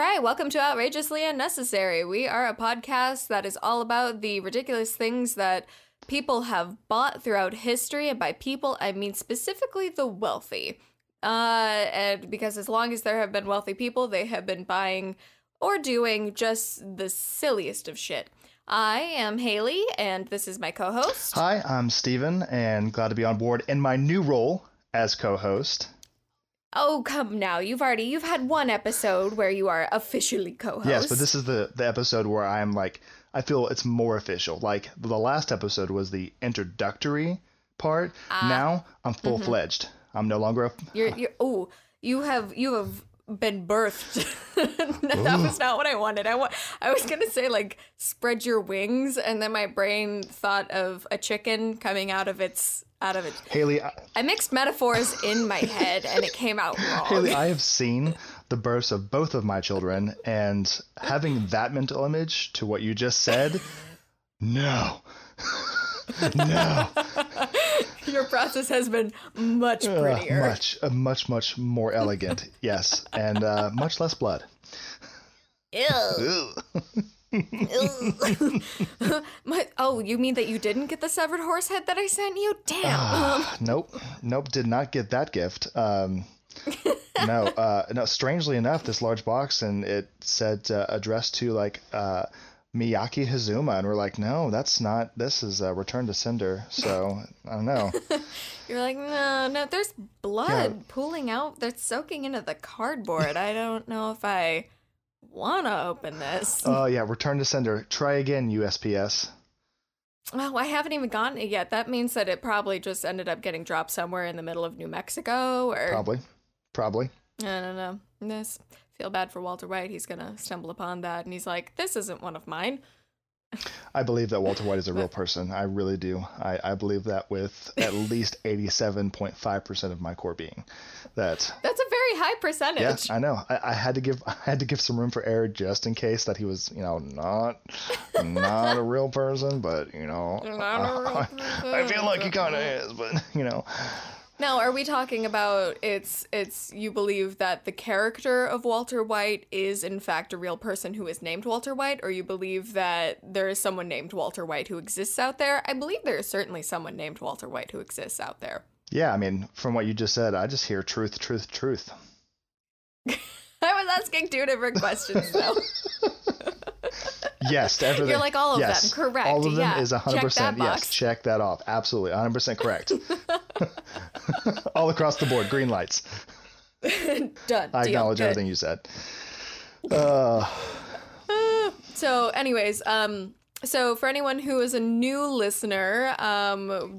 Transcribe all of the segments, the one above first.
right, welcome to Outrageously Unnecessary. We are a podcast that is all about the ridiculous things that people have bought throughout history, and by people, I mean specifically the wealthy. And because as long as there have been wealthy people, they have been buying or doing just the silliest of shit. I am Haley, and this is my co-host. Hi, I'm Steven, and glad to be on board in my new role as co-host. Oh, come now. You've had one episode where you are officially co-host. Yes, but this is the episode where I'm like, I feel it's more official. Like, the last episode was the introductory part. Now, I'm full-fledged. Mm-hmm. I'm no longer a... You have been birthed. That was not what I wanted. I was going to say, like, spread your wings, and then my brain thought of a chicken coming out of it. Haley, I mixed metaphors in my head, and it came out wrong. Haley, I have seen the births of both of my children, and having that mental image to what you just said, no. No. Your process has been much prettier. Much more elegant, yes. And much less blood. Ew. Ew. You mean that you didn't get the severed horse head that I sent you? Damn. Nope, did not get that gift. No. Strangely enough, this large box, and it said addressed to, like... Miyake Hazuma, and we're like, no, that's not, this is a return to sender, so I don't know. You're like, no, there's blood pooling out, that's soaking into the cardboard. I don't know if I want to open this. Oh, yeah, return to sender. Try again, USPS. Oh, I haven't even gotten it yet. That means that it probably just ended up getting dropped somewhere in the middle of New Mexico, or... Probably. I don't know. Feel bad for Walter White. He's gonna stumble upon that, and he's like, "This isn't one of mine." I believe that Walter White is a real person. I really do. I believe that with at least 87.5% of my core being. That's a very high percentage. Yes, yeah, I know. I had to give some room for error just in case that he was, you know, not a real person, but you know, I feel like he kind of is, but you know. Now, are we talking about it's you believe that the character of Walter White is, in fact, a real person who is named Walter White, or you believe that there is someone named Walter White who exists out there? I believe there is certainly someone named Walter White who exists out there. Yeah, I mean, from what you just said, I just hear truth. I was asking two different questions, though. Yes, to everything. You're like, all of them, correct. All of them is 100%. Check that box. Yes, check that off. Absolutely, 100% correct. All across the board, green lights. Done. I acknowledge everything you said. So anyways, so for anyone who is a new listener,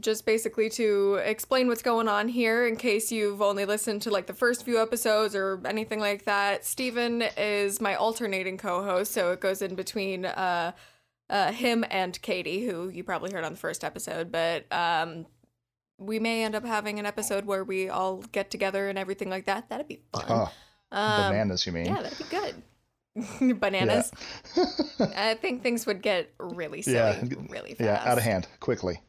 just basically to explain what's going on here in case you've only listened to like the first few episodes or anything like that, Steven is my alternating co-host, so it goes in between him and Katie, who you probably heard on the first episode, but we may end up having an episode where we all get together and everything like that. That'd be fun. Oh, bananas, you mean? Yeah, that'd be good. Bananas. Yeah. I think things would get really silly, really fast. Yeah, out of hand, quickly.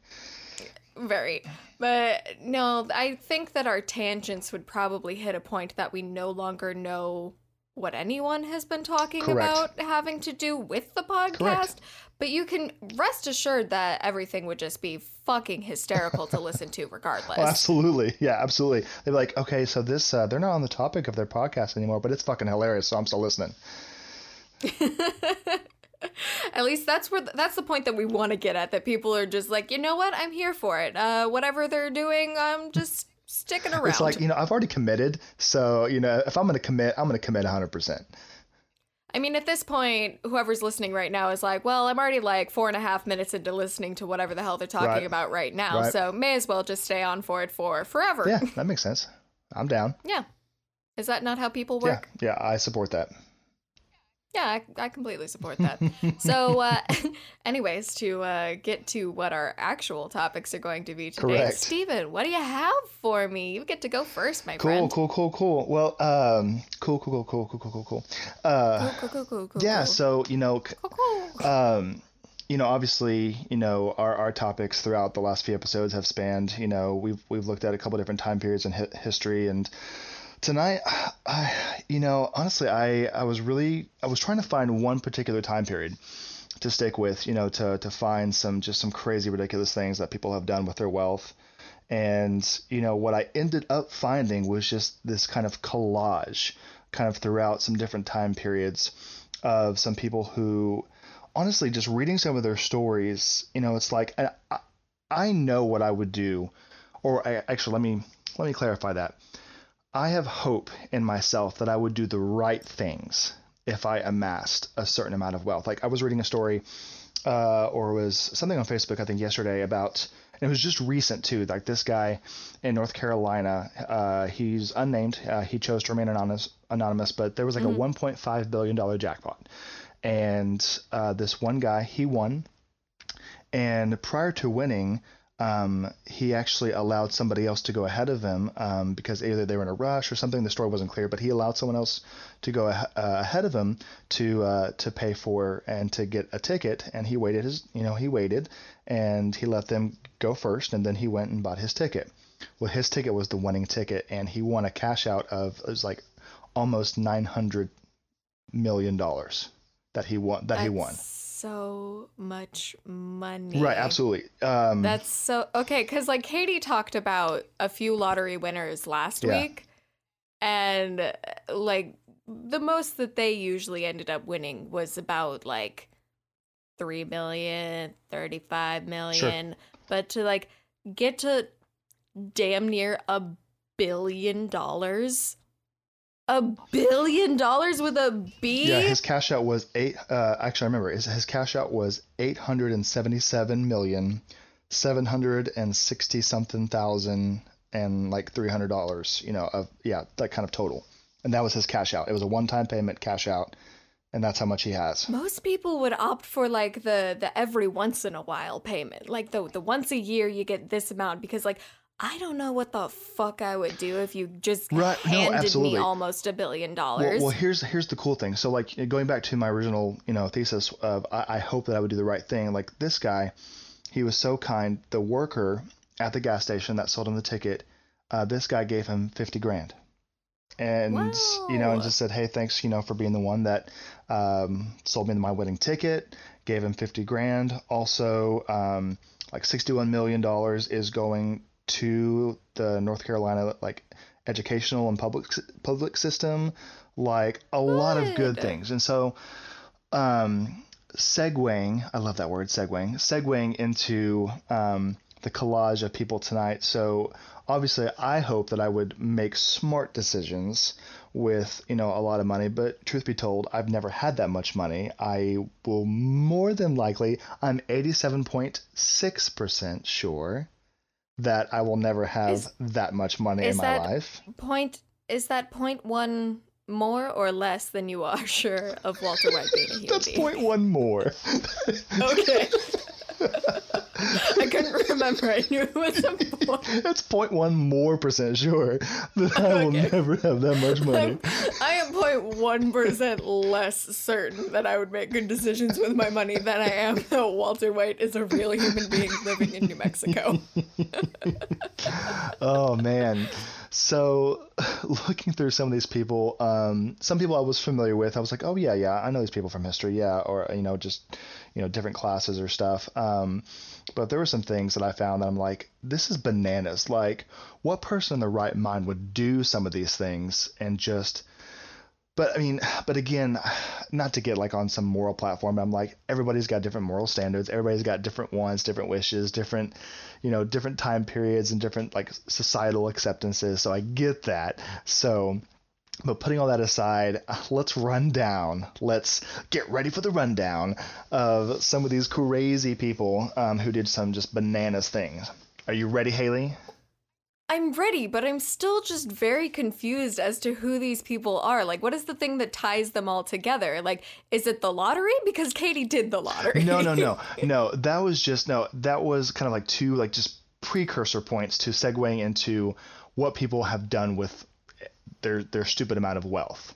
Very. But no, I think that our tangents would probably hit a point that we no longer know what anyone has been talking about having to do with the podcast. Correct. But you can rest assured that everything would just be fucking hysterical to listen to regardless. Oh, absolutely. Yeah, absolutely. They'd be like, okay, so this, they're not on the topic of their podcast anymore, but it's fucking hilarious, so I'm still listening. At least that's the point that we want to get at, that people are just like, you know what, I'm here for it, whatever they're doing, I'm just sticking around. It's like, you know, I've already committed, so you know, if I'm gonna commit, I'm gonna commit 100%. I mean, at this point, whoever's listening right now is like, well, I'm already like 4.5 minutes into listening to whatever the hell they're talking about right now, so may as well just stay on for it for forever. Yeah, that makes sense. I'm down. Yeah, is that not how people work? Yeah, I support that. Yeah, I completely support that. So anyways, to get to what our actual topics are going to be today, Steven, what do you have for me? You get to go first, my friend. Cool. Well, cool. Yeah, so, you know, you know, obviously, you know, our topics throughout the last few episodes have spanned, you know, we've looked at a couple different time periods in history and Tonight, I was trying to find one particular time period to stick with, to find some crazy, ridiculous things that people have done with their wealth. And, what I ended up finding was just this kind of collage kind of throughout some different time periods of some people who, honestly, just reading some of their stories, it's like, I know what I would do. Or let me clarify that. I have hope in myself that I would do the right things if I amassed a certain amount of wealth. Like I was reading a story or it was something on Facebook, I think yesterday, about, and it was just recent too, like this guy in North Carolina, he's unnamed. He chose to remain anonymous, but there was like a $1.5 billion jackpot. And this one guy, he won. And prior to winning, he actually allowed somebody else to go ahead of him because either they were in a rush or something. The story wasn't clear, but he allowed someone else to go ahead of him to pay for and to get a ticket. And he waited and he let them go first, and then he went and bought his ticket. Well, his ticket was the winning ticket, and he won a cash out of it was like almost $900 million that he won. That he won. So much money. Right, absolutely. That's so okay, because like Katie talked about a few lottery winners last week, and like the most that they usually ended up winning was about like 3 million, 35 million, sure. But to like get to damn near $1 billion. $1 billion with a B? Yeah, his cash out was his cash out was $877,760,000 and like $300, that kind of total. And that was his cash out. It was a one-time payment cash out, and that's how much he has. Most people would opt for like the every once in a while payment. Like the once a year you get this amount, because like I don't know what the fuck I would do if you just handed me almost $1 billion. Well, here's the cool thing. So, like, going back to my original, thesis of I hope that I would do the right thing. Like, this guy, he was so kind. The worker at the gas station that sold him the ticket, this guy gave him $50,000. And, whoa. And just said, hey, thanks, for being the one that sold me my winning ticket, gave him $50,000. Also, like $61 million is going to the North Carolina like educational and public system, like a lot of good things. And so segueing, I love that word, segueing into the collage of people tonight. So obviously I hope that I would make smart decisions with, a lot of money, but truth be told, I've never had that much money. I will more than likely, I'm 87.6% sure that I will never have that much money in my life. Is that 0.1 more or less than you are sure of Walter White being a human? That's 0.1 more. Okay. I couldn't remember. I knew it was a point. That's 0.1 more % sure that I will never have that much money. I am 0.1% less certain that I would make good decisions with my money than I am that Walter White is a real human being living in New Mexico. Oh, man. So looking through some of these people, some people I was familiar with, I was like, oh, yeah, I know these people from history, or, just, different classes or stuff. But there were some things that I found that I'm like, this is bananas. Like, what person in their right mind would do some of these things and just – but again, not to get, like, on some moral platform, but I'm like, everybody's got different moral standards. Everybody's got different wants, different wishes, different – different time periods and different like societal acceptances. So I get that. So, but putting all that aside, let's get ready for the rundown of some of these crazy people who did some just bananas things. Are you ready, Haley? I'm ready, but I'm still just very confused as to who these people are. Like, what is the thing that ties them all together? Like, is it the lottery? Because Katie did the lottery. No. That was kind of like two, like just precursor points to segueing into what people have done with their stupid amount of wealth.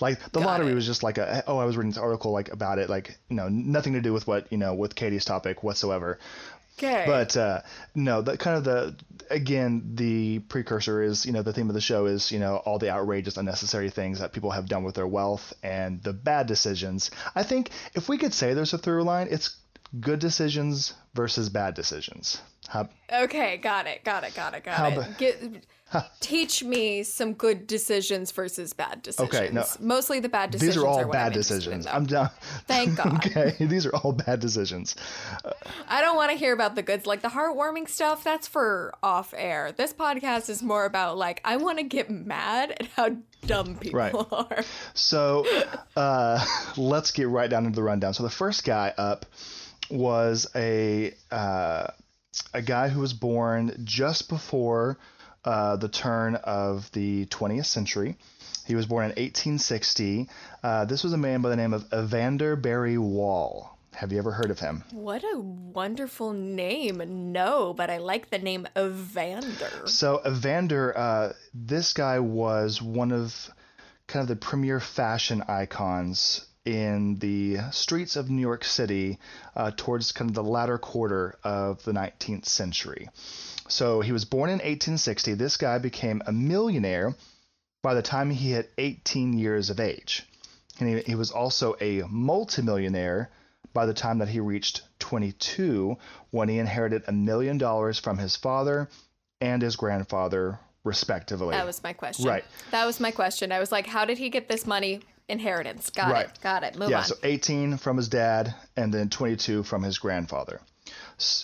Like the lottery was just like I was reading this article like about it, like, nothing to do with what, with Katie's topic whatsoever. Okay. But no, that kind of the precursor is, the theme of the show is, all the outrageous, unnecessary things that people have done with their wealth and the bad decisions. I think if we could say there's a through line, it's good decisions versus bad decisions. Okay, got it. Teach me some good decisions versus bad decisions. Okay, no, mostly the bad decisions. These are all bad decisions. I'm done. Thank God. Okay, these are all bad decisions. I don't want to hear about the goods, like the heartwarming stuff. That's for off air. This podcast is more about I want to get mad at how dumb people are. So let's get right down into the rundown. So the first guy up was a guy who was born just before the turn of the 20th century. He was born in 1860. This was a man by the name of Evander Berry Wall. Have you ever heard of him? What a wonderful name. No, but I like the name Evander. So Evander, this guy was one of kind of the premier fashion icons in the streets of New York City towards kind of the latter quarter of the 19th century. So he was born in 1860. This guy became a millionaire by the time he hit 18 years of age. And he was also a multimillionaire by the time that he reached 22, when he inherited $1 million from his father and his grandfather, respectively. That was my question. Right. That was my question. I was like, how did he get this money? Inheritance. Got it. Move on. Yeah, so 18 from his dad and then 22 from his grandfather.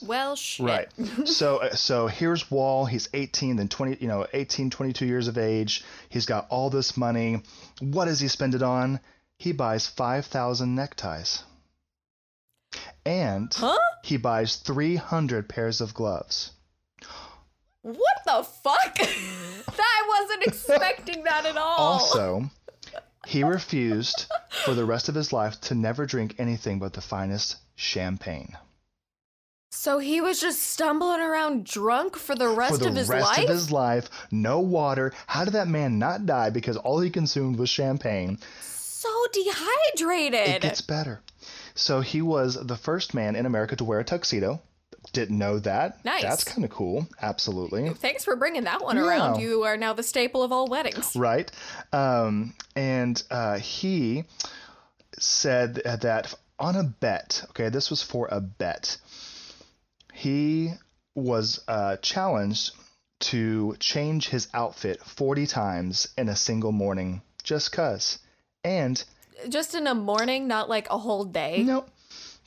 Well, shit. Right. So here's Wall. He's 18, then 22 years of age. He's got all this money. What does he spend it on? He buys 5,000 neckties. And he buys 300 pairs of gloves. What the fuck? I wasn't expecting that at all. Also, he refused for the rest of his life to never drink anything but the finest champagne. So he was just stumbling around drunk for the rest of his life, no water. How did that man not die? Because all he consumed was champagne. So dehydrated. It gets better. So he was the first man in America to wear a tuxedo. Didn't know that. Nice. That's kind of cool. Absolutely. Thanks for bringing that one around. You are now the staple of all weddings. Right. And he said that on a bet, okay, this was for a bet, he was challenged to change his outfit 40 times in a single morning just 'cause. And just in a morning, not like a whole day? No,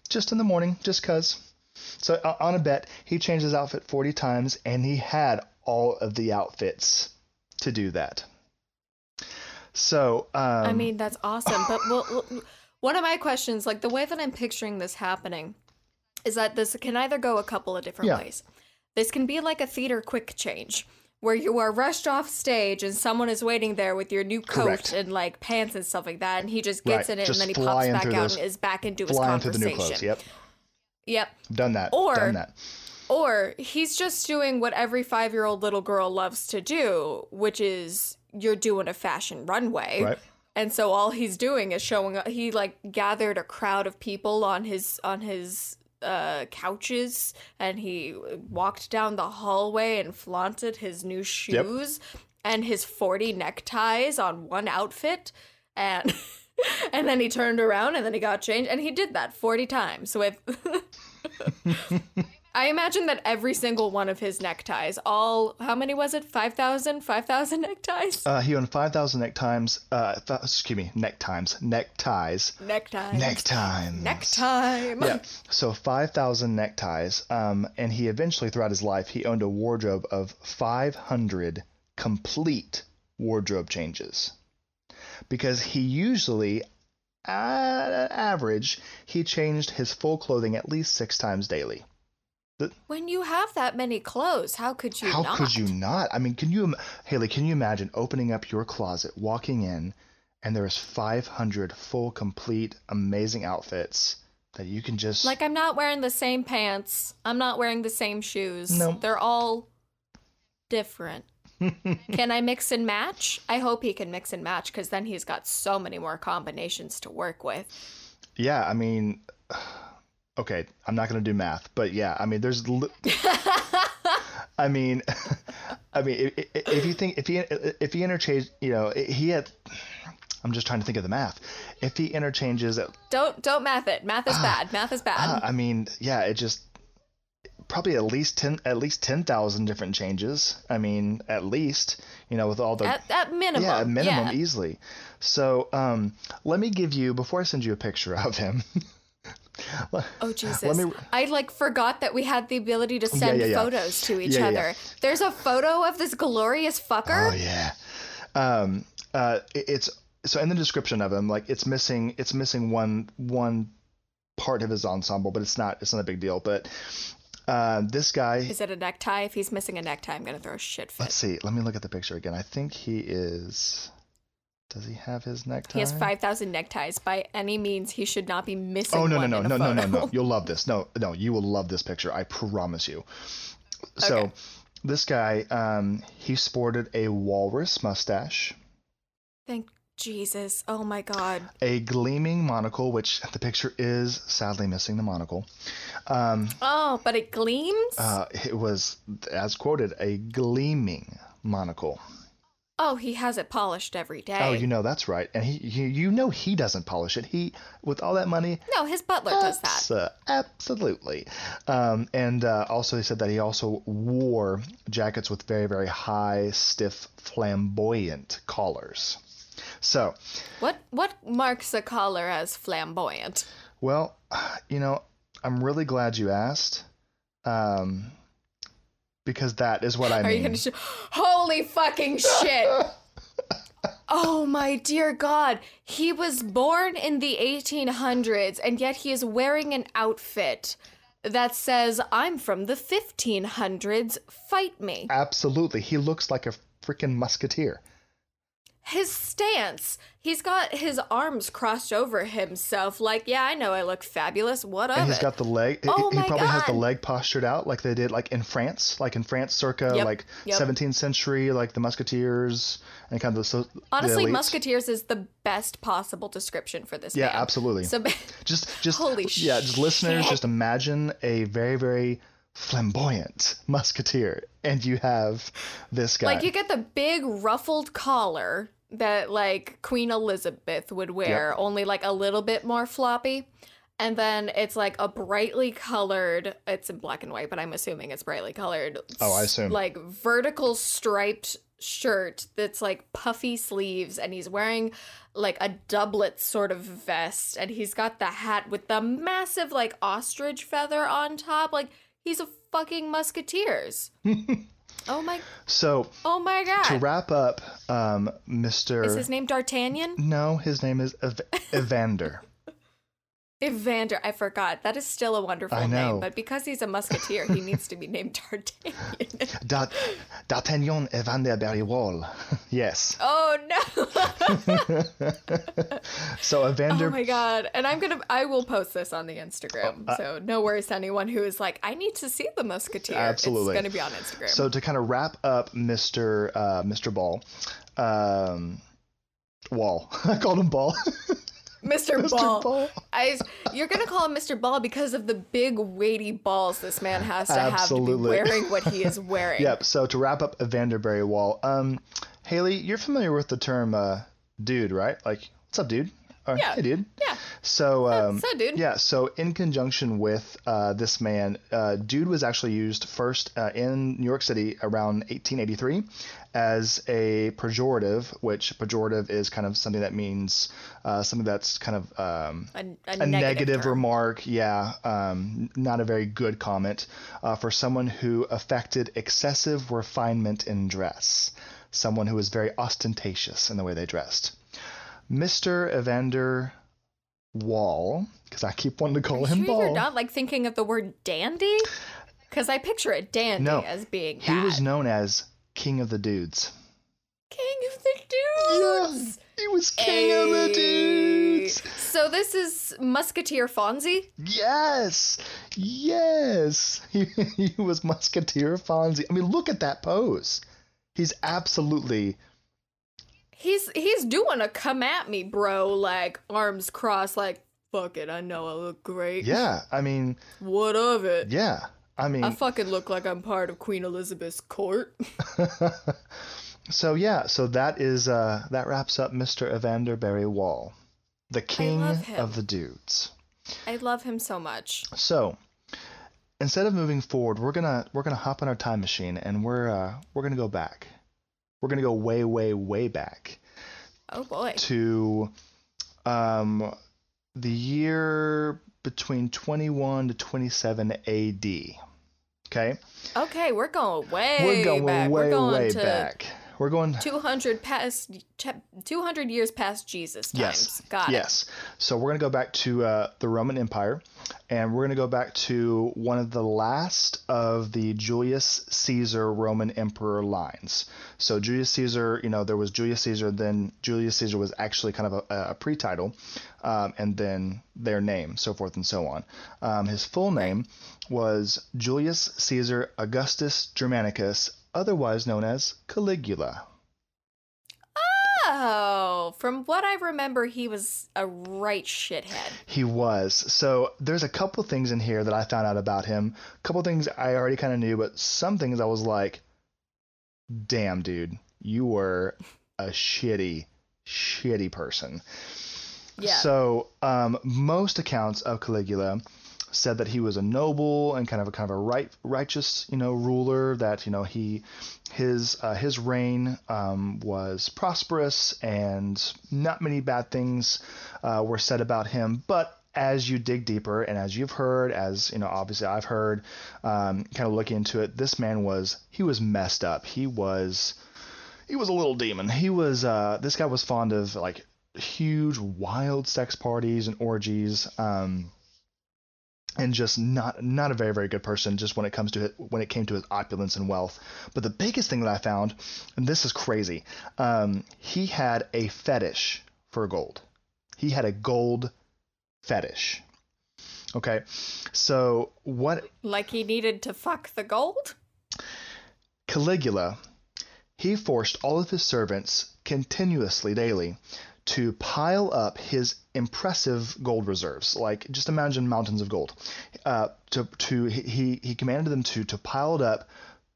just in the morning, just 'cause. So on a bet, he changed his outfit 40 times, and he had all of the outfits to do that. So I mean, that's awesome. But one of my questions, the way that I'm picturing this happening, is that this can either go a couple of different ways. This can be like a theater quick change, where you are rushed off stage and someone is waiting there with your new coat and pants and stuff like that, and he just gets in it and then he pops back out and is back into his conversation. Fly into the new clothes, Yep. Done that. Or he's just doing what every 5-year-old little girl loves to do, which is you're doing a fashion runway. Right. And so all he's doing is showing up. He gathered a crowd of people on his couches, and he walked down the hallway and flaunted his new shoes and his 40 neckties on one outfit. And and then he turned around and then he got changed, and he did that 40 times with I imagine that every single one of his neckties, all, how many was it? 5,000 neckties? He owned 5,000 neckties. Neckties. Yeah. So 5,000 neckties. And he eventually, throughout his life, he owned a wardrobe of 500 complete wardrobe changes. Because he usually, at average, he changed his full clothing at least 6 times daily. When you have that many clothes, how could you not? I mean, can you imagine opening up your closet, walking in, and there's 500 full, complete, amazing outfits that you can just... I'm not wearing the same pants. I'm not wearing the same shoes. No. They're all different. Can I mix and match? I hope he can mix and match, because then he's got so many more combinations to work with. Yeah, I mean, Okay, I'm not going to do math, but yeah, I mean, there's, I mean, if you think, if he interchanges, you know, he had, I'm just trying to think of the math. If he interchanges. Don't math it. Math is bad. Math is bad. I mean, yeah, it just probably at least 10,000 different changes. I mean, at least, you know, with all the. At minimum. Yeah, at minimum, yeah. Easily. So let me give you, before I send you a picture of him. Oh Jesus! I forgot that we had the ability to send photos to each other. Yeah. There's a photo of this glorious fucker. Oh yeah. It's so in the description of him, like it's missing one part of his ensemble, but it's not a big deal. But this guy, is it a necktie? If he's missing a necktie, I'm gonna throw a shit fit. Let's see. Let me look at the picture again. I think he is. Does he have his necktie? He has 5,000 neckties. By any means, he should not be missing. Oh no! You'll love this. No, you will love this picture. I promise you. Okay. So, this guy, he sported a walrus mustache. Thank Jesus! Oh my God. A gleaming monocle, which the picture is sadly missing the monocle. But it gleams. It was, as quoted, a gleaming monocle. Oh, he has it polished every day. Oh, you know, that's right. And he doesn't polish it. He, with all that money. No, his butler does that. Absolutely. And also he said that he also wore jackets with very, very high, stiff, flamboyant collars. So. What marks a collar as flamboyant? Well, you know, I'm really glad you asked. Because that is what I mean. Are you gonna holy fucking shit! Oh my dear God! He was born in the 1800s, and yet he is wearing an outfit that says, "I'm from the 1500s. Fight me." Absolutely, he looks like a freaking musketeer. His stance. He's got his arms crossed over himself, like, yeah, I know I look fabulous. What of it? And he's got the leg. Oh my God. He probably has the leg postured out like they did, like in France, circa like 17th century, like the Musketeers and kind of the honestly, elites. Musketeers is the best possible description for this. Yeah, man. Absolutely. So just holy shit. Yeah, just listeners, just imagine a very, very flamboyant musketeer, and you have this guy. Like, you get the big ruffled collar that like Queen Elizabeth would wear, only like a little bit more floppy, and then it's like a brightly colored, it's in black and white, but I'm assuming it's brightly colored, like vertical striped shirt that's like puffy sleeves, and he's wearing like a doublet sort of vest, and he's got the hat with the massive like ostrich feather on top. Like, he's a fucking musketeers. Oh my God. To wrap up, Mr. Is his name D'Artagnan? No, his name is Evander. Evander, I forgot. That is still a wonderful name, but because he's a musketeer, he needs to be named D'Artagnan. D'Artagnan Evander Berry Wall. Yes. Oh no. So Evander. Oh my God! And I will post this on the Instagram. So no worries to anyone who is like, I need to see the musketeer. Absolutely, it's going to be on Instagram. So to kind of wrap up, Mr. Ball, Wall. I called him Ball. Mr. Ball. You're going to call him Mr. Ball because of the big, weighty balls this man has to Absolutely. Have to be wearing what he is wearing. Yep. So to wrap up Evander Berry Wall, Haley, you're familiar with the term dude, right? Like, what's up, dude? Or, yeah. Hey, dude. Yeah. So, dude. Yeah. So in conjunction with this man, dude was actually used first in New York City around 1883 as a pejorative, which pejorative is kind of something that means something that's kind of a negative remark. Yeah. Not a very good comment for someone who affected excessive refinement in dress, someone who was very ostentatious in the way they dressed. Mr. Evander Wall, because I keep wanting to call him Ball. You're not like thinking of the word dandy, because I picture a dandy as being. He was known as King of the Dudes. King of the Dudes. Yeah, he was King of the Dudes. So this is Musketeer Fonzie. Yes. He was Musketeer Fonzie. I mean, look at that pose. He's absolutely. He's doing a come at me, bro, like arms crossed, like fuck it, I know I look great. Yeah, I mean... What of it? Yeah, I mean... I fucking look like I'm part of Queen Elizabeth's court. So, yeah, so that is, that wraps up Mr. Evander Berry Wall, the king of the dudes. I love him so much. So, instead of moving forward, we're gonna hop on our time machine, and we're gonna go back. We're gonna go way, way, way back. Oh boy. To, the year between 21 to 27 A.D. Okay. Okay, we're going way back. We're going back. We're going way back. We're going 200 years past Jesus times. Yes. Got it. Yes. So we're going to go back to the Roman Empire, and we're going to go back to one of the last of the Julius Caesar Roman Emperor lines. So Julius Caesar, you know, there was Julius Caesar, then Julius Caesar was actually kind of a pre-title, and then their name, so forth and so on. His full name was Julius Caesar Augustus Germanicus, otherwise known as Caligula. Oh, from what I remember, he was a right shithead. He was. So there's a couple things in here that I found out about him. A couple things I already kind of knew, but some things I was like, damn, dude, you were a shitty person. Yeah. So most accounts of Caligula said that he was a noble and kind of a righteous, you know, ruler, that, you know, his reign was prosperous and not many bad things were said about him. But as you dig deeper, and as you've heard, as, you know, obviously I've heard, kind of look into it, this man was messed up. He was a little demon. He was this guy was fond of like huge wild sex parties and orgies, and just not a very, very good person, just when it came to his opulence and wealth. But the biggest thing that I found, and this is crazy, he had a fetish for gold. He had a gold fetish. Okay, so what? Like he needed to fuck the gold? Caligula, he forced all of his servants continuously daily to pile up his impressive gold reserves, like just imagine mountains of gold. He commanded them to pile it up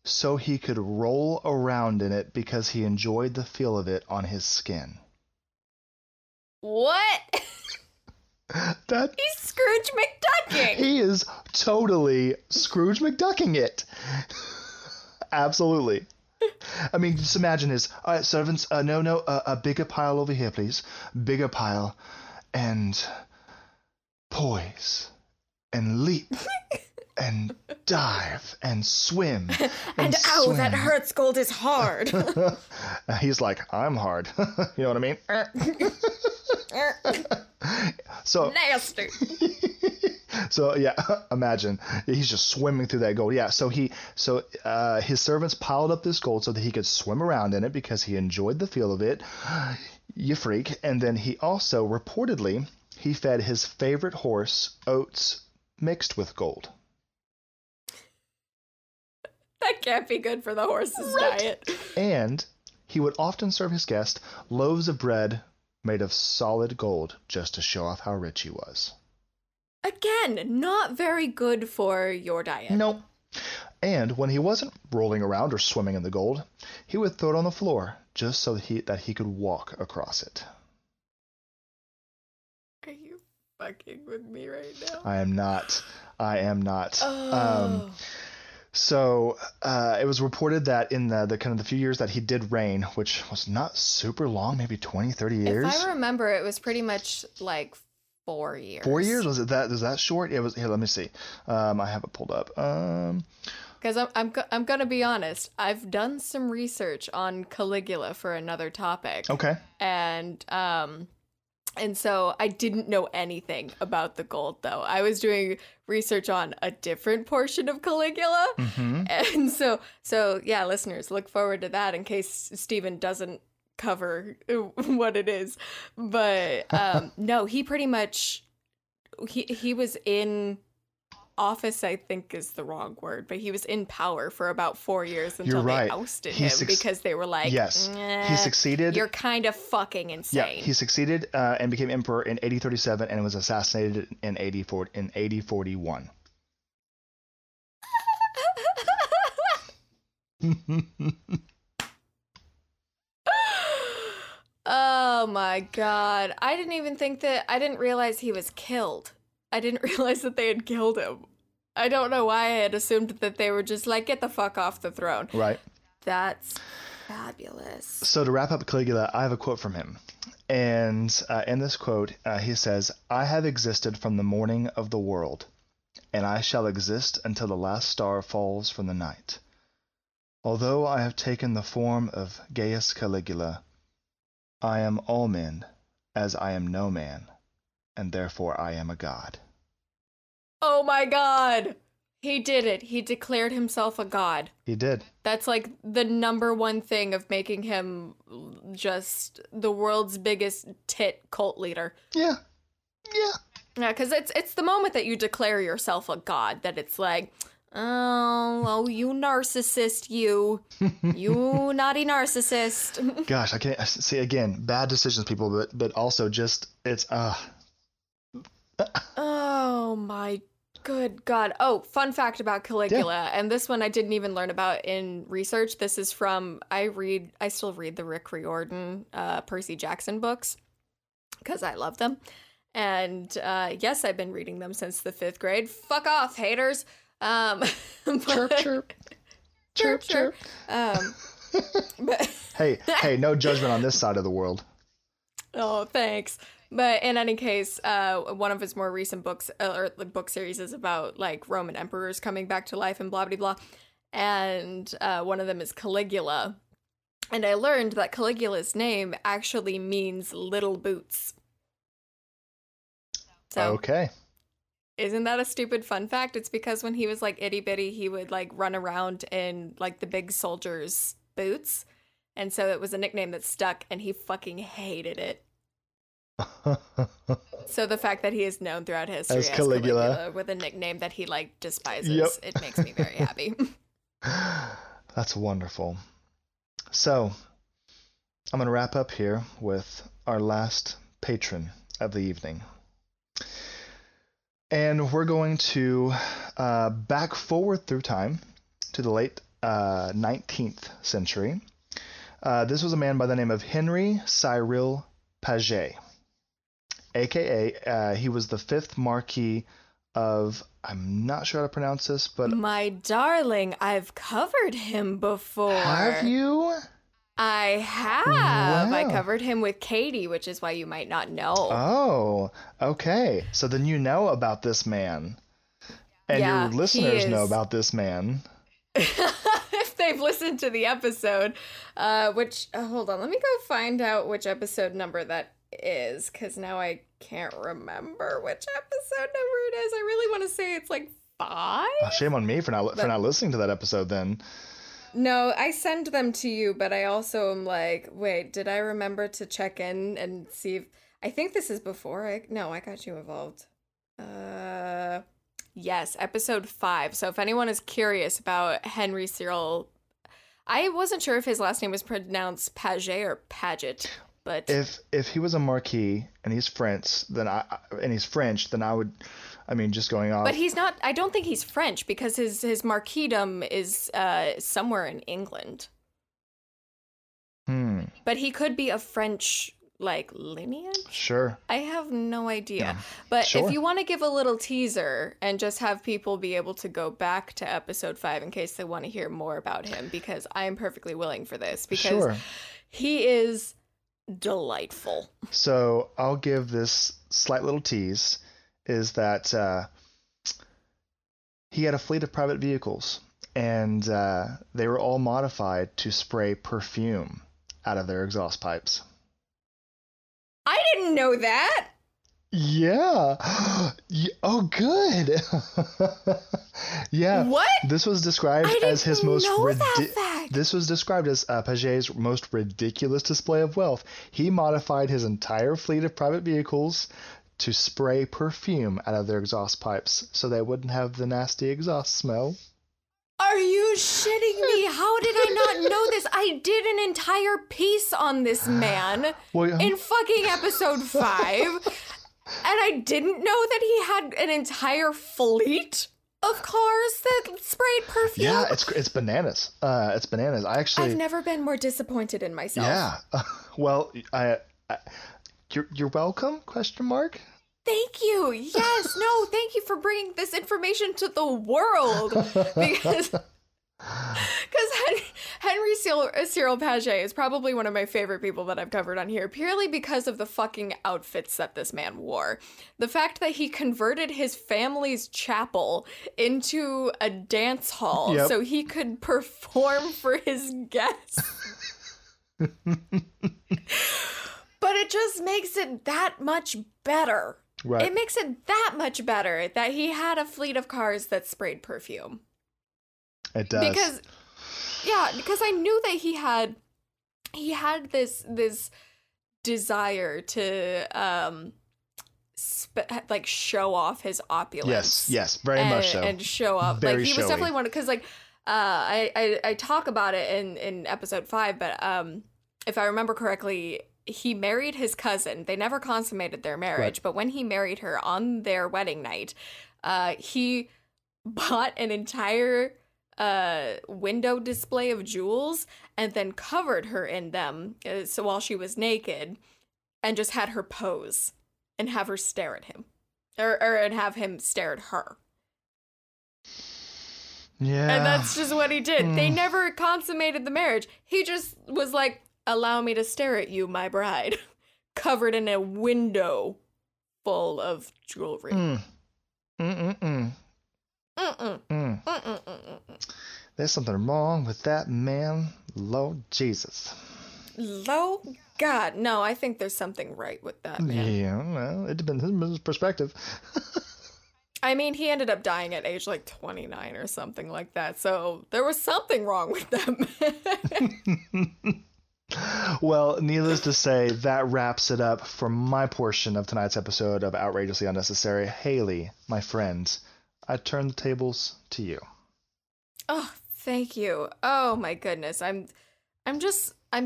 so he could roll around in it because he enjoyed the feel of it on his skin. What? He's Scrooge McDucking. He is totally Scrooge McDucking it. Absolutely. I mean, just imagine this. All right, servants, a bigger pile over here, please. Bigger pile. And poise. And leap. And dive. And swim. And ow, swim. That hurts. Gold is hard. He's like, I'm hard. You know what I mean? So nasty. So yeah, imagine he's just swimming through that gold. Yeah, so his servants piled up this gold so that he could swim around in it because he enjoyed the feel of it. You freak. And then he also reportedly fed his favorite horse oats mixed with gold. That can't be good for the horse's diet. And he would often serve his guests loaves of bread made of solid gold just to show off how rich he was. Again, not very good for your diet. Nope. And when he wasn't rolling around or swimming in the gold, he would throw it on the floor just so that he could walk across it. Are you fucking with me right now? I am not. Oh. So it was reported that in the kind of the few years that he did reign, which was not super long, maybe 20, 30 years. If I remember, it was pretty much like 4 years. 4 years? Was it that? Was that short? It was. Here, let me see. I have it pulled up. Because I'm gonna be honest. I've done some research on Caligula for another topic. Okay. And so I didn't know anything about the gold, though. I was doing research on a different portion of Caligula. Mm-hmm. And so yeah, listeners, look forward to that in case Stephen doesn't cover what it is. But no, he pretty much, he was in office, I think, is the wrong word, but he was in power for about 4 years until they ousted him because they were like, yes, he succeeded. You're kind of fucking insane. Yeah, he succeeded and became emperor in 8037 and was assassinated in 8041. Oh my God. I didn't realize he was killed. I didn't realize that they had killed him. I don't know why I had assumed that they were just like, get the fuck off the throne. Right. That's fabulous. So to wrap up Caligula, I have a quote from him. And in this quote, he says, "I have existed from the morning of the world, and I shall exist until the last star falls from the night. Although I have taken the form of Gaius Caligula, I am all men, as I am no man, and therefore I am a god." Oh my God! He did it. He declared himself a god. He did. That's like the number one thing of making him just the world's biggest tit cult leader. Yeah. Yeah. Yeah, because it's the moment that you declare yourself a god that it's like, oh, you narcissist, you naughty narcissist. Gosh, I can't see again. Bad decisions, people, but also just it's. Oh my good God. Oh, fun fact about Caligula, and this one I didn't even learn about in research. This is from I still read the Rick Riordan, Percy Jackson books because I love them, and yes, I've been reading them since the fifth grade. Fuck off, haters. Chirp, chirp. Chirp, chirp. But hey, no judgment on this side of the world. Oh, thanks. But in any case, one of his more recent books or the book series is about like Roman emperors coming back to life and blah, blah, blah. And one of them is Caligula. And I learned that Caligula's name actually means little boots. So. Okay. Isn't that a stupid fun fact? It's because when he was like itty bitty, he would like run around in like the big soldier's boots. And so it was a nickname that stuck and he fucking hated it. So the fact that he is known throughout history as Caligula with a nickname that he like despises, It makes me very happy. That's wonderful. So I'm going to wrap up here with our last patron of the evening. And we're going to back forward through time to the late 19th century. This was a man by the name of Henry Cyril Paget, a.k.a. He was the fifth Marquis of, I'm not sure how to pronounce this, but... My darling, I've covered him before. Have you? I have. Wow. I covered him with Katie, which is why you might not know. Oh, okay. So then you know about this man. And your listeners know about this man. If they've listened to the episode, which, hold on, let me go find out which episode number that is, because now I can't remember which episode number it is. I really want to say it's like 5. Oh, shame on me for not listening to that episode then. No, I send them to you, but I also am like, wait, did I remember to check in and see if... I think this is before I got you involved. Yes, episode 5. So if anyone is curious about Henry Cyril... I wasn't sure if his last name was pronounced Paget or Paget, but... If he was a Marquis and he's French, then I would... I mean, just going off. But he's not, I don't think he's French because his marquisdom is somewhere in England. Hmm. But he could be of French, like, lineage? Sure. I have no idea. Yeah. But If you want to give a little teaser and just have people be able to go back to episode 5 in case they want to hear more about him, because I am perfectly willing for this. Because He is delightful. So I'll give this slight little tease. Is that he had a fleet of private vehicles, and they were all modified to spray perfume out of their exhaust pipes. I didn't know that! Yeah! Oh, good! Yeah. What? This was described as his most... This was described as Paget's most ridiculous display of wealth. He modified his entire fleet of private vehicles to spray perfume out of their exhaust pipes so they wouldn't have the nasty exhaust smell. Are you shitting me? How did I not know this? I did an entire piece on this man in fucking episode 5, and I didn't know that he had an entire fleet of cars that sprayed perfume. Yeah, it's bananas. It's bananas. I've never been more disappointed in myself. Yeah. Well, you're welcome? Question mark. Thank you. Yes. No, thank you for bringing this information to the world. Because Henry Cyril Paget is probably one of my favorite people that I've covered on here, purely because of the fucking outfits that this man wore. The fact that he converted his family's chapel into a dance hall so he could perform for his guests. But it just makes it that much better. Right. It makes it that much better that he had a fleet of cars that sprayed perfume. It does. Because I knew that he had this desire to show off his opulence. Yes, very much so. And show off. Very like he showy. Was definitely one because I talk about it in episode 5, but if I remember correctly, he married his cousin. They never consummated their marriage, right. But when he married her on their wedding night, he bought an entire window display of jewels and then covered her in them. So while she was naked, and just had her pose and have her stare at him, or and have him stare at her. Yeah, and that's just what he did. They never consummated the marriage. He just was like, "Allow me to stare at you, my bride," covered in a window full of jewelry. There's something wrong with that man, Lord Jesus. Lord God. No, I think there's something right with that man. Yeah, well, it depends on his perspective. I mean, he ended up dying at age like 29 or something like that, so there was something wrong with that man. Well, needless to say, that wraps it up for my portion of tonight's episode of Outrageously Unnecessary. Haley, my friend, I turn the tables to you. Oh, thank you. Oh my goodness. I'm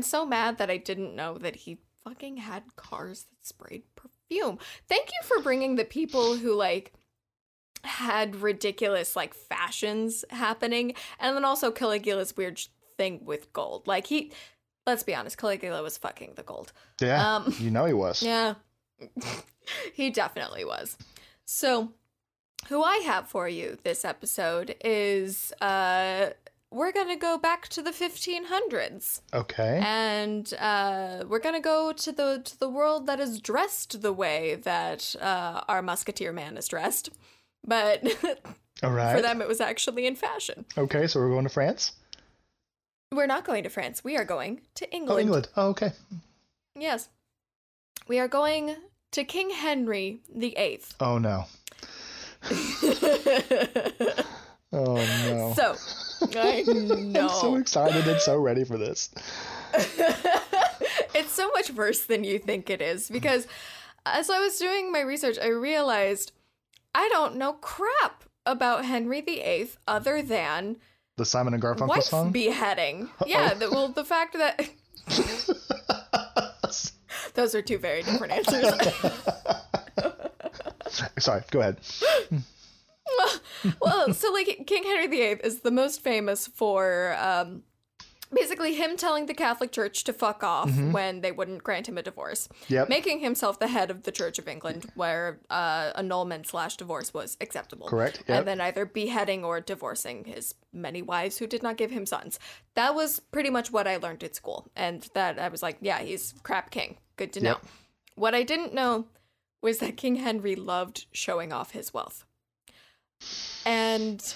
so mad that I didn't know that he fucking had cars that sprayed perfume. Thank you for bringing the people who had ridiculous fashions happening, and then also Caligula's weird thing with gold. Let's be honest, Caligula was fucking the gold. Yeah, he was. Yeah, he definitely was. So, who I have for you this episode is, we're going to go back to the 1500s. Okay. And we're going to go to the world that is dressed the way that our musketeer man is dressed. But all right. For them, it was actually in fashion. Okay, so we're going to France? We're not going to France. We are going to England. Oh, England. Oh, okay. Yes. We are going to King Henry VIII. Oh, no. Oh, no. So, I know. I'm so excited and so ready for this. It's so much worse than you think it is, because as I was doing my research, I realized I don't know crap about Henry VIII other than the Simon and Garfunkel wife song? Beheading. Uh-oh. Yeah, the fact that... Those are two very different answers. Sorry, go ahead. So King Henry VIII is the most famous for basically him telling the Catholic Church to fuck off when they wouldn't grant him a divorce. Yep. Making himself the head of the Church of England, where annulment / divorce was acceptable. Correct. Yep. And then either beheading or divorcing his many wives who did not give him sons. That was pretty much what I learned at school. And that I was like, yeah, he's crap king. Good to know. What I didn't know was that King Henry loved showing off his wealth. And...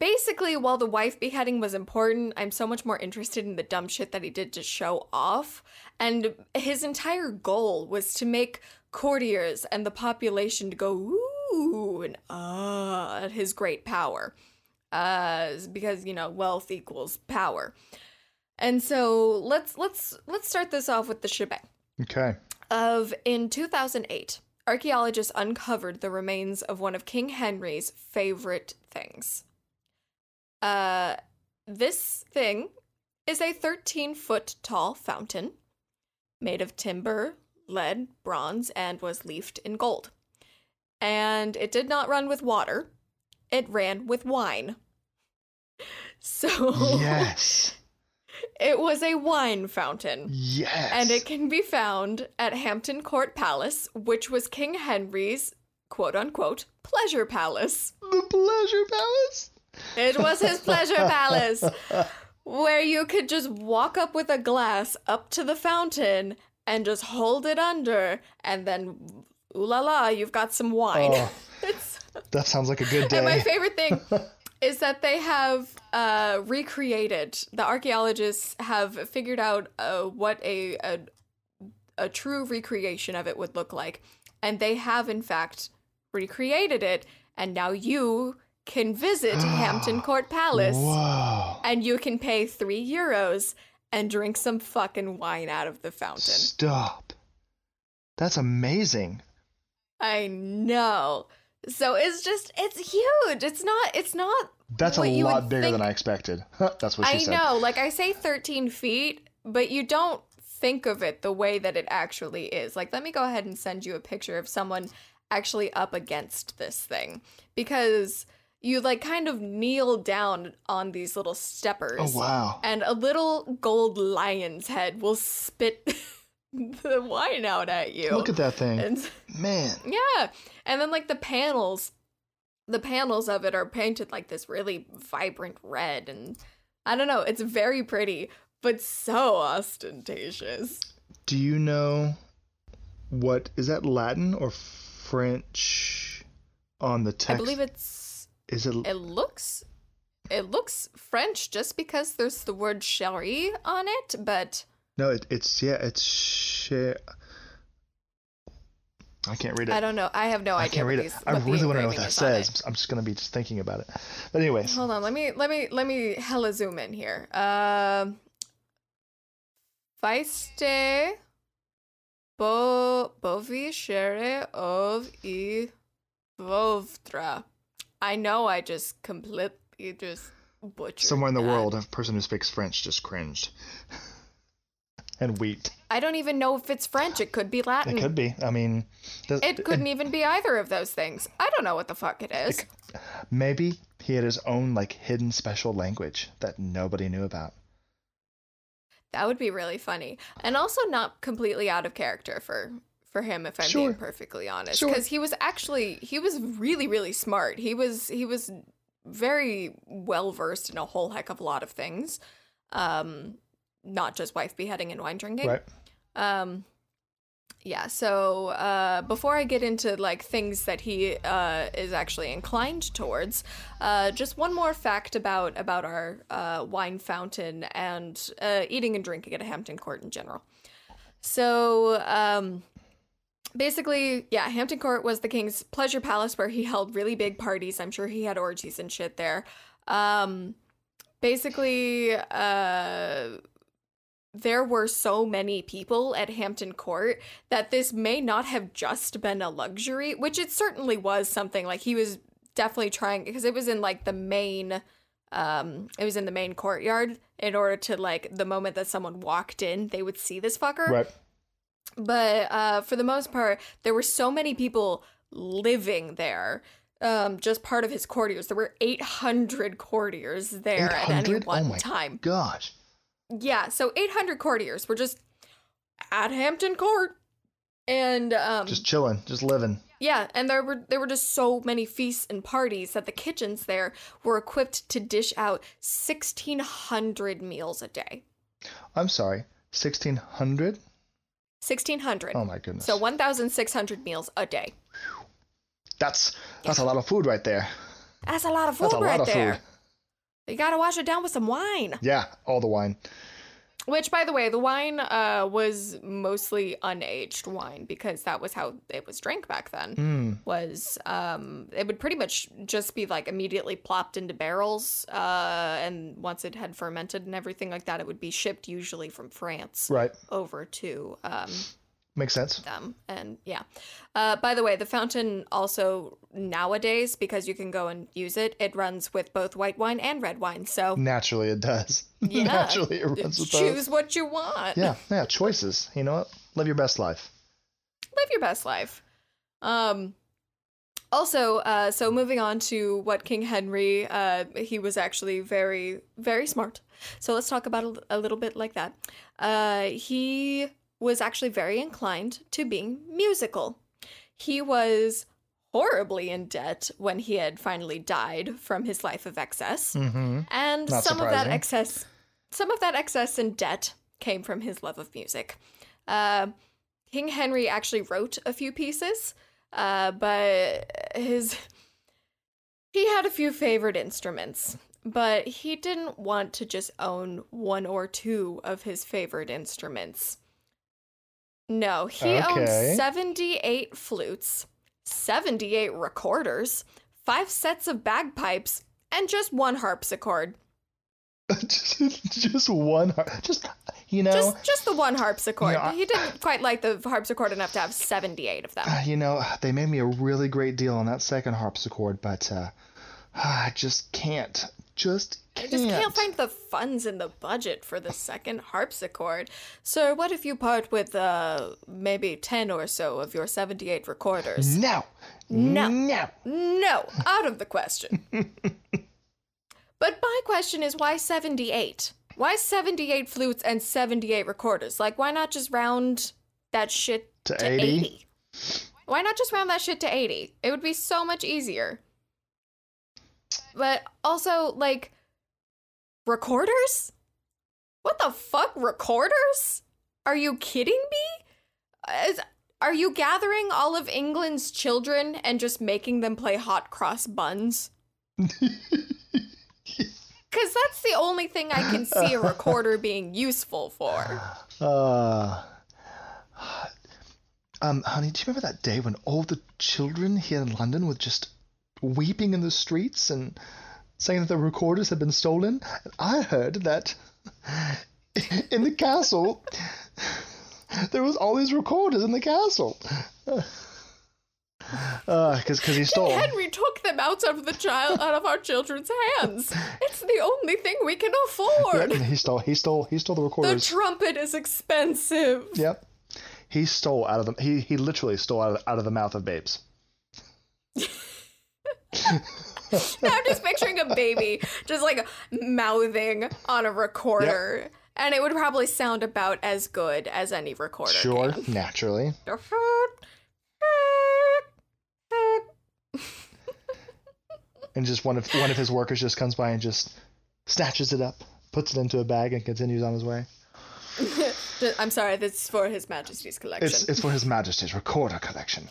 Basically, while the wife beheading was important, I'm so much more interested in the dumb shit that he did to show off. And his entire goal was to make courtiers and the population to go, ooh, and ah, at his great power. Because, wealth equals power. And so let's start this off with the shebang. Okay. In 2008, archaeologists uncovered the remains of one of King Henry's favorite things. This thing is a 13-foot tall fountain made of timber, lead, bronze, and was leafed in gold. And it did not run with water. It ran with wine. So yes. It was a wine fountain. Yes. And it can be found at Hampton Court Palace, which was King Henry's, quote-unquote, pleasure palace. The pleasure palace? It was his pleasure palace, where you could just walk up with a glass up to the fountain and just hold it under, and then, ooh la la, you've got some wine. Oh, that sounds like a good day. And my favorite thing is that they have recreated, the archaeologists have figured out what a true recreation of it would look like. And they have, in fact, recreated it. And now you can visit Hampton Court Palace. Whoa. And you can pay €3 and drink some fucking wine out of the fountain. Stop. That's amazing. I know. So it's just, it's huge. It's not. That's a lot bigger than I expected. That's what she said. I know. Like I say 13 feet, but you don't think of it the way that it actually is. Like, let me go ahead and send you a picture of someone actually up against this thing, because you like kind of kneel down on these little steppers. Oh, wow. And a little gold lion's head will spit the wine out at you. Look at that thing. And, man. Yeah. And then like the panels of it are painted like this really vibrant red, and I don't know, it's very pretty, but so ostentatious. Do you know what is that, Latin or French on the text? I believe it looks French just because there's the word chérie on it, but no, it's I can't read it. I don't know. I have no idea. I can't read it. I really want to know what that says. I'm just going to be just thinking about it. But anyways. Hold on. Let me hella zoom in here. Feiste bovi shere of I vovtra. I know I just completely just butchered. Somewhere in the world, a person who speaks French just cringed. And wheat. I don't even know if it's French. It could be Latin. It could be. I mean, it couldn't even be either of those things. I don't know what the fuck it is. Maybe he had his own like hidden special language that nobody knew about. That would be really funny, and also not completely out of character for him. If I'm being perfectly honest, because he was really, really smart. He was very well versed in a whole heck of a lot of things. Not just wife beheading and wine drinking. Right. Yeah. So before I get into like things that he is actually inclined towards, just one more fact about our wine fountain and eating and drinking at Hampton Court in general. So basically, yeah, Hampton Court was the king's pleasure palace where he held really big parties. I'm sure he had orgies and shit there. Basically, there were so many people at Hampton Court that this may not have just been a luxury, which it certainly was something like he was definitely trying, because it was in like the main, it was in the main courtyard in order to like the moment that someone walked in, they would see this fucker. Right. But for the most part, there were so many people living there. Just part of his courtiers. There were 800 courtiers there 800? At any one time. Oh my gosh. Yeah, so 800 courtiers were just at Hampton Court and just chilling, just living. Yeah, and there were just so many feasts and parties that the kitchens there were equipped to dish out 1,600 meals a day. I'm sorry, 1,600? 1,600. Oh my goodness. So 1,600 meals a day. That's a lot of food right there. That's a lot of food right there. That's a lot of food. You gotta wash it down with some wine. Yeah, all the wine. Which, by the way, the wine was mostly unaged wine because that was how it was drank back then. Was it would pretty much just be like immediately plopped into barrels, and once it had fermented and everything like that, it would be shipped usually from France over to Makes sense. Them. And yeah. By the way, the fountain also nowadays, because you can go and use it, it runs with both white wine and red wine. So naturally it does. Yeah. Naturally it runs with both. Choose what you want. Yeah. Yeah. Choices. You know what? Live your best life. Live your best life. Also, so moving on to what King Henry, he was actually very, very smart. So let's talk about a little bit like that. He was actually very inclined to being musical. He was horribly in debt when he had finally died from his life of excess. Mm-hmm. And some of that excess in debt came from his love of music. King Henry actually wrote a few pieces, but he had a few favorite instruments, but he didn't want to just own one or two of his favorite instruments. No, he owned 78 flutes, 78 recorders, 5 sets of bagpipes, and just one harpsichord. Just the one harpsichord. You know, he didn't quite like the harpsichord enough to have 78 of them. You know, they made me a really great deal on that second harpsichord, but I just can't. I just can't find the funds in the budget for the second harpsichord. So what if you part with maybe 10 or so of your 78 recorders? No. Out of the question. But my question is, why 78? Why 78 flutes and 78 recorders? Like, why not just round that shit to 80? Why not just round that shit to 80? It would be so much easier. But also, like, recorders? What the fuck? Recorders? Are you kidding me? Are you gathering all of England's children and just making them play hot cross buns? Because that's the only thing I can see a recorder being useful for. Honey, do you remember that day when all the children here in London were just weeping in the streets and saying that the recorders had been stolen? I heard that in the castle, there was all these recorders in the castle. Because he stole. King Henry took them out of our children's hands. It's the only thing we can afford. Yeah, he stole the recorders. The trumpet is expensive. Yep, he stole out of them. He literally stole out of the mouth of babes. Now I'm just picturing a baby just like mouthing on a recorder, yep. And it would probably sound about as good as any recorder. Sure, can. Naturally. And just one of his workers just comes by and just snatches it up, puts it into a bag, and continues on his way. I'm sorry, this is for His Majesty's collection. It's for His Majesty's recorder collection.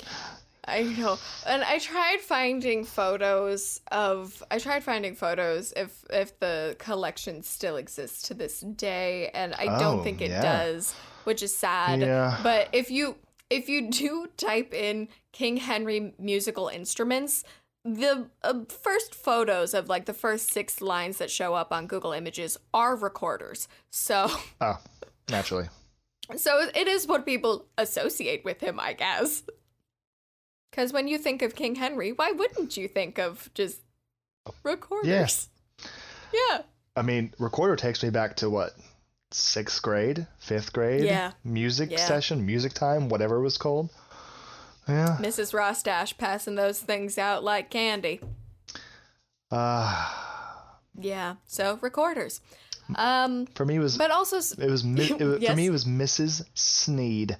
I know. And I tried finding photos if the collection still exists to this day, and I don't think it does, which is sad. Yeah. But if you do type in King Henry musical instruments, the first photos of, like, the first 6 lines that show up on Google Images are recorders. So. Oh, naturally. So it is what people associate with him, I guess. Because when you think of King Henry, why wouldn't you think of just recorders? Yes. Yeah. I mean, recorder takes me back to, what, 6th grade, 5th grade? Yeah. Music time, whatever it was called. Yeah. Mrs. Rostash passing those things out like candy. Yeah. So recorders. For me it was. But also for me it was Mrs. Sneed.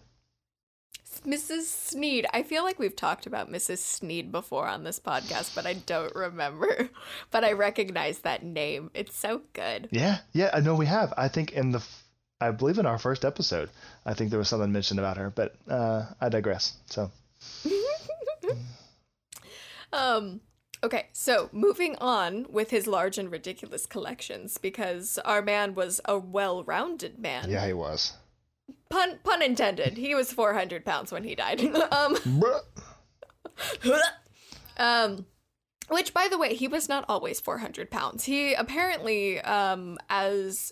Mrs. Sneed. I feel like we've talked about Mrs. Sneed before on this podcast, but I don't remember. But I recognize that name. It's so good. Yeah. Yeah. I know we have. I think I believe in our first episode, I think there was something mentioned about her, but I digress. So, okay. So moving on with his large and ridiculous collections, because our man was a well-rounded man. Yeah, he was. Pun intended. He was 400 pounds when he died. Which, by the way, he was not always 400 pounds. He apparently, as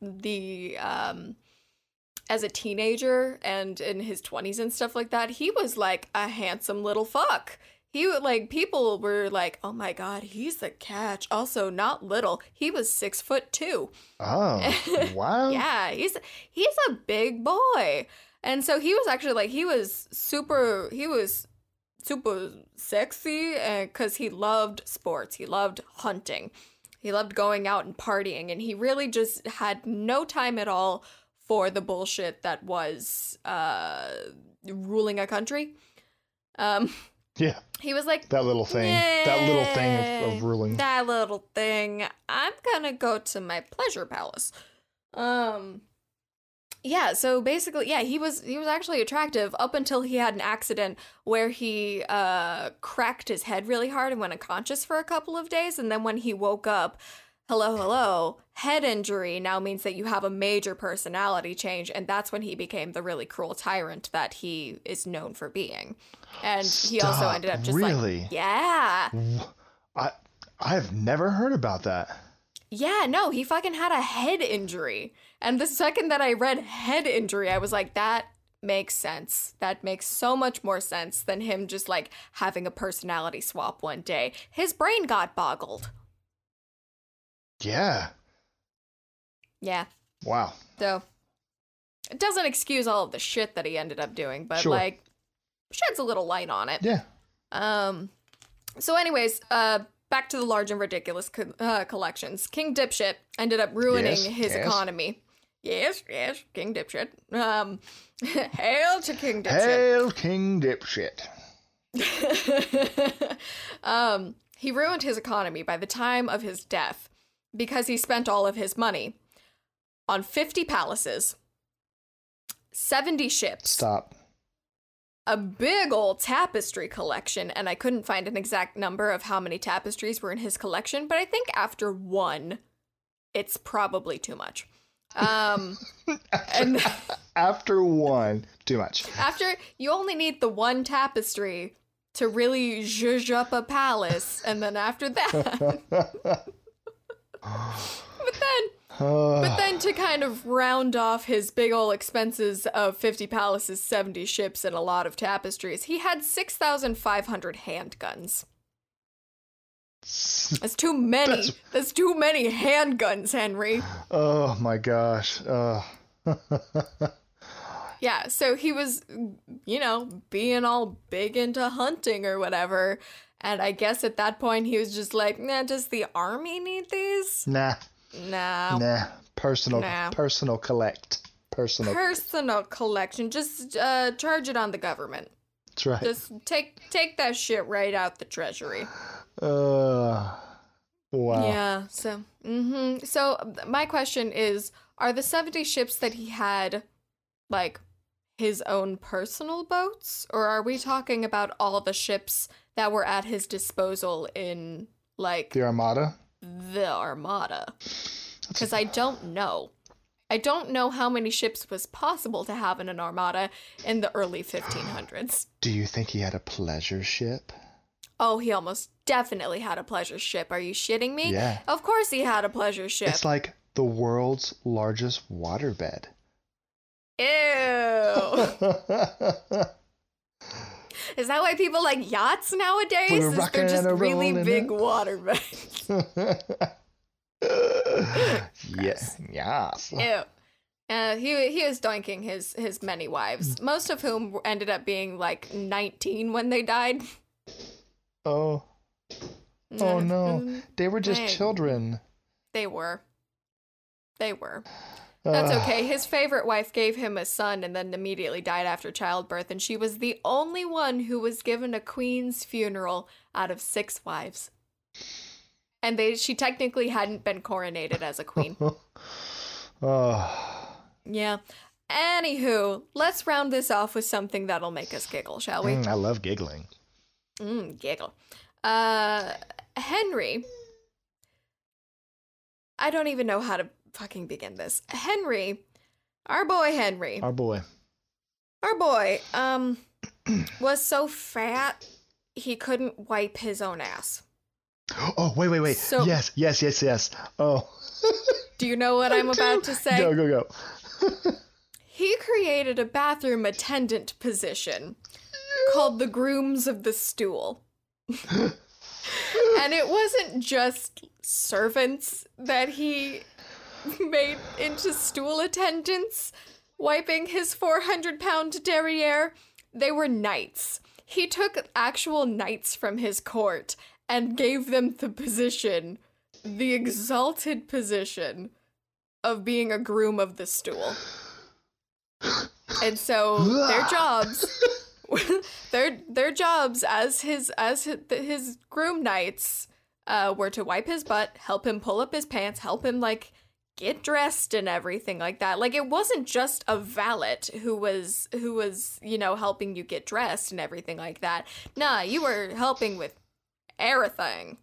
the as a teenager and in his 20s and stuff like that, he was like a handsome little fuck. He would, like, people were like, oh my God, he's the catch. Also, not little. He was 6'2". Oh, wow. Yeah, he's a big boy. And so he was actually like, he was super sexy because he loved sports. He loved hunting. He loved going out and partying. And he really just had no time at all for the bullshit that was ruling a country. Yeah. He was like, that little thing. That little thing of ruling. That little thing. I'm gonna go to my pleasure palace. Yeah, so basically, yeah, he was actually attractive up until he had an accident where he cracked his head really hard and went unconscious for a couple of days, and then when he woke up, hello, head injury now means that you have a major personality change, and that's when he became the really cruel tyrant that he is known for being. And he also ended up just really? Like, yeah. I've never heard about that. Yeah, no, he fucking had a head injury. And the second that I read head injury, I was like, that makes sense. That makes so much more sense than him just, like, having a personality swap one day. His brain got boggled. Yeah. Yeah. Wow. So, it doesn't excuse all of the shit that he ended up doing, but, sure. Like, sheds a little light on it. Yeah. So, anyways, back to the large and ridiculous collections. King Dipshit ended up ruining his economy. Yes, King Dipshit. Hail to King Dipshit. Hail King Dipshit. He ruined his economy by the time of his death because he spent all of his money on 50 palaces, 70 ships. Stop. A big old tapestry collection, and I couldn't find an exact number of how many tapestries were in his collection, but I think after one, it's probably too much. After one, too much. After, you only need the one tapestry to really zhuzh up a palace, and then after that... But then to kind of round off his big ol' expenses of 50 palaces, 70 ships, and a lot of tapestries, he had 6,500 handguns. That's too many. That's too many handguns, Henry. Oh, my gosh. Yeah, so he was, you know, being all big into hunting or whatever, and I guess at that point he was just like, nah, does the army need these? Nah. Personal collection. Just charge it on the government. That's right. Just take that shit right out the treasury. Wow. Yeah. So. Mm-hmm. So my question is: are the 70 ships that he had, like, his own personal boats, or are we talking about all the ships that were at his disposal in, like, the Armada? The Armada, because I don't know how many ships was possible to have in an Armada in the early 1500s. Do you think he had a pleasure ship? Oh, he almost definitely had a pleasure ship. Are you shitting me? Yeah. Of course he had a pleasure ship. It's like the world's largest waterbed. Ew. Is that why people like yachts nowadays? Is they're just really big waterbeds. Yes. Ew. He was doinking his many wives, most of whom ended up being like 19 when they died. Oh no, they were just children. They were. That's okay. His favorite wife gave him a son and then immediately died after childbirth, and she was the only one who was given a queen's funeral out of 6 wives. And she technically hadn't been coronated as a queen. Yeah. Anywho, let's round this off with something that'll make us giggle, shall we? I love giggling. Giggle. Henry. I don't even know how to fucking begin this. Henry, our boy, was so fat he couldn't wipe his own ass. Oh, wait. So, yes. Oh. Do you know what I'm about to say? Go. He created a bathroom attendant position called the Grooms of the Stool. And it wasn't just servants that he made into stool attendants, wiping his 400-pound derriere. They were knights. He took actual knights from his court and gave them the position, the exalted position, of being a groom of the stool. And so their jobs... their jobs as his groom knights were to wipe his butt, help him pull up his pants, help him like get dressed and everything like that. Like it wasn't just a valet who was you know helping you get dressed and everything like that. Nah, you were helping with everything,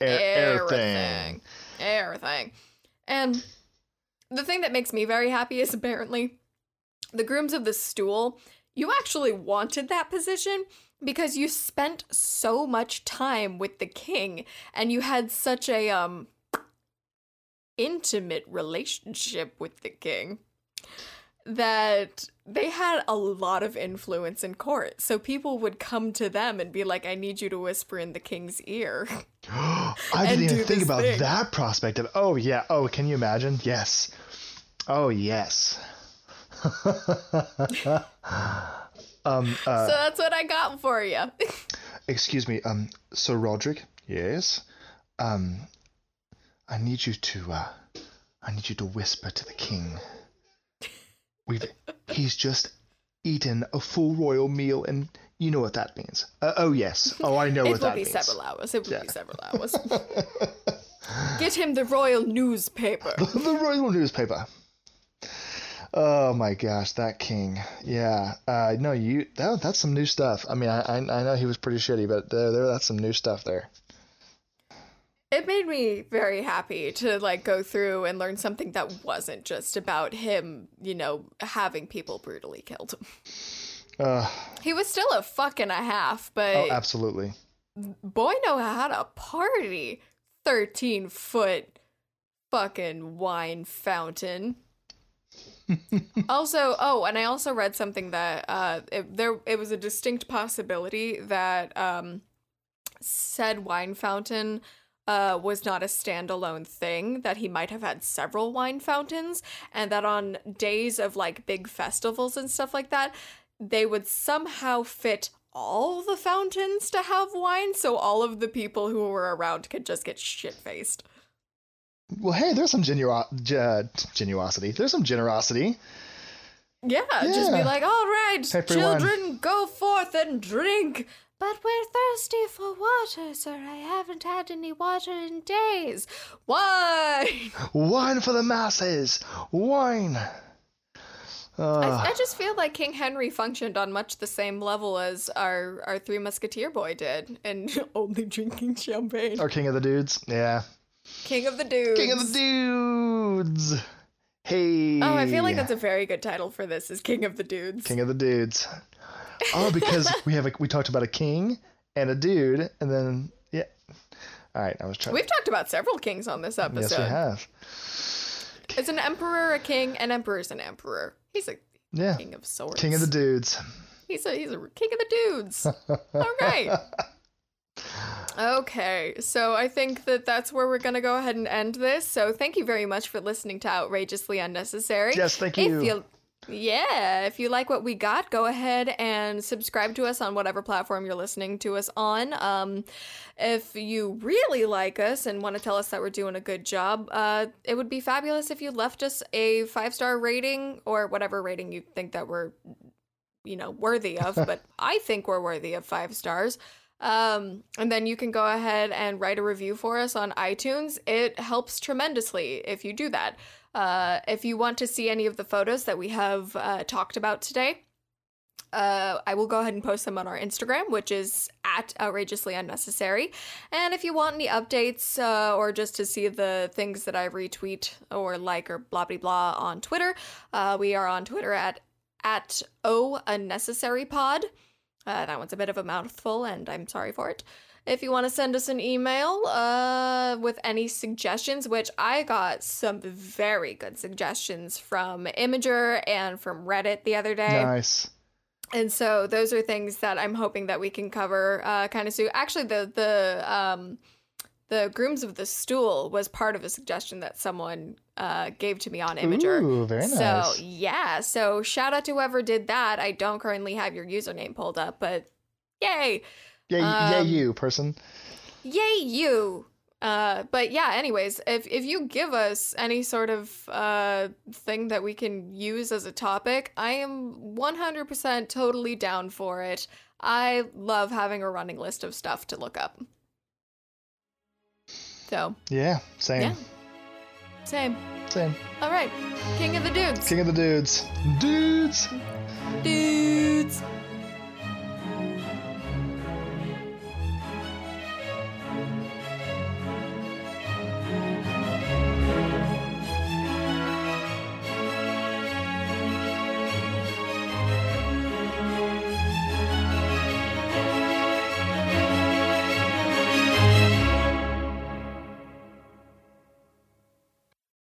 everything. And the thing that makes me very happy is apparently the Grooms of the Stool. You actually wanted that position because you spent so much time with the king and you had such a intimate relationship with the king that they had a lot of influence in court. So people would come to them and be like, I need you to whisper in the king's ear. I didn't even think about that prospect of, oh yeah, oh, can you imagine? Yes. Oh, yes. So that's what I got for you. Excuse me, Sir Roderick. Yes. I need you to whisper to the king. He's just eaten a full royal meal, and you know what that means. Oh yes. Oh, I know what that means. It will be several hours. Get him the royal newspaper. The royal newspaper. Oh my gosh, that king. Yeah. No, you. That's some new stuff. I mean, I know he was pretty shitty, but that's some new stuff there. It made me very happy to like go through and learn something that wasn't just about him, you know, having people brutally killed. He was still a fuck and a half, but... Oh, absolutely. Boyno had a party. 13-foot fucking wine fountain. Also, and I also read something that it was a distinct possibility that said wine fountain was not a standalone thing, that he might have had several wine fountains, and that on days of like big festivals and stuff like that, they would somehow fit all the fountains to have wine, so all of the people who were around could just get shit-faced. Well, hey, there's some genuosity. There's some generosity. Yeah, just be like, all right, children, go forth and drink. But we're thirsty for water, sir. I haven't had any water in days. Wine! Wine for the masses! Wine! I just feel like King Henry functioned on much the same level as our Three Musketeer boy did, and only drinking champagne. Our King of the Dudes, yeah. King of the Dudes. Hey. Oh, I feel like that's a very good title for this, is King of the Dudes. King of the Dudes. Oh, because we talked about a king and a dude, and then, yeah. All right, I was trying. We've talked about several kings on this episode. Yes, we have. It's an emperor, a king, an emperor's an emperor. He's a king of swords. King of the Dudes. He's a king of the dudes. All right. Okay, so I think that's where we're going to go ahead and end this. So thank you very much for listening to Outrageously Unnecessary. Yes, thank you. If you like what we got, go ahead and subscribe to us on whatever platform you're listening to us on. If you really like us and want to tell us that we're doing a good job, it would be fabulous if you left us a 5-star rating or whatever rating you think that we're, you know, worthy of. But I think we're worthy of 5 stars. And then you can go ahead and write a review for us on iTunes. It helps tremendously if you do that. If you want to see any of the photos that we have talked about today, I will go ahead and post them on our Instagram, which is @outrageouslyunnecessary. And if you want any updates or just to see the things that I retweet or like or blah, blah, blah on Twitter, we are on Twitter at @ounnecessarypod. That one's a bit of a mouthful, and I'm sorry for it. If you want to send us an email with any suggestions, which I got some very good suggestions from Imager and from Reddit the other day. Nice. And so those are things that I'm hoping that we can cover kind of soon. Actually, the Grooms of the Stool was part of a suggestion that someone gave to me on Imager. Ooh, very nice. So, yeah. So shout out to whoever did that. I don't currently have your username pulled up, but yay. Yay you, person. Yay you. But yeah, anyways, if you give us any sort of thing that we can use as a topic, I am 100% totally down for it. I love having a running list of stuff to look up. So. Yeah, same. Yeah. Same. All right. King of the Dudes. Dudes.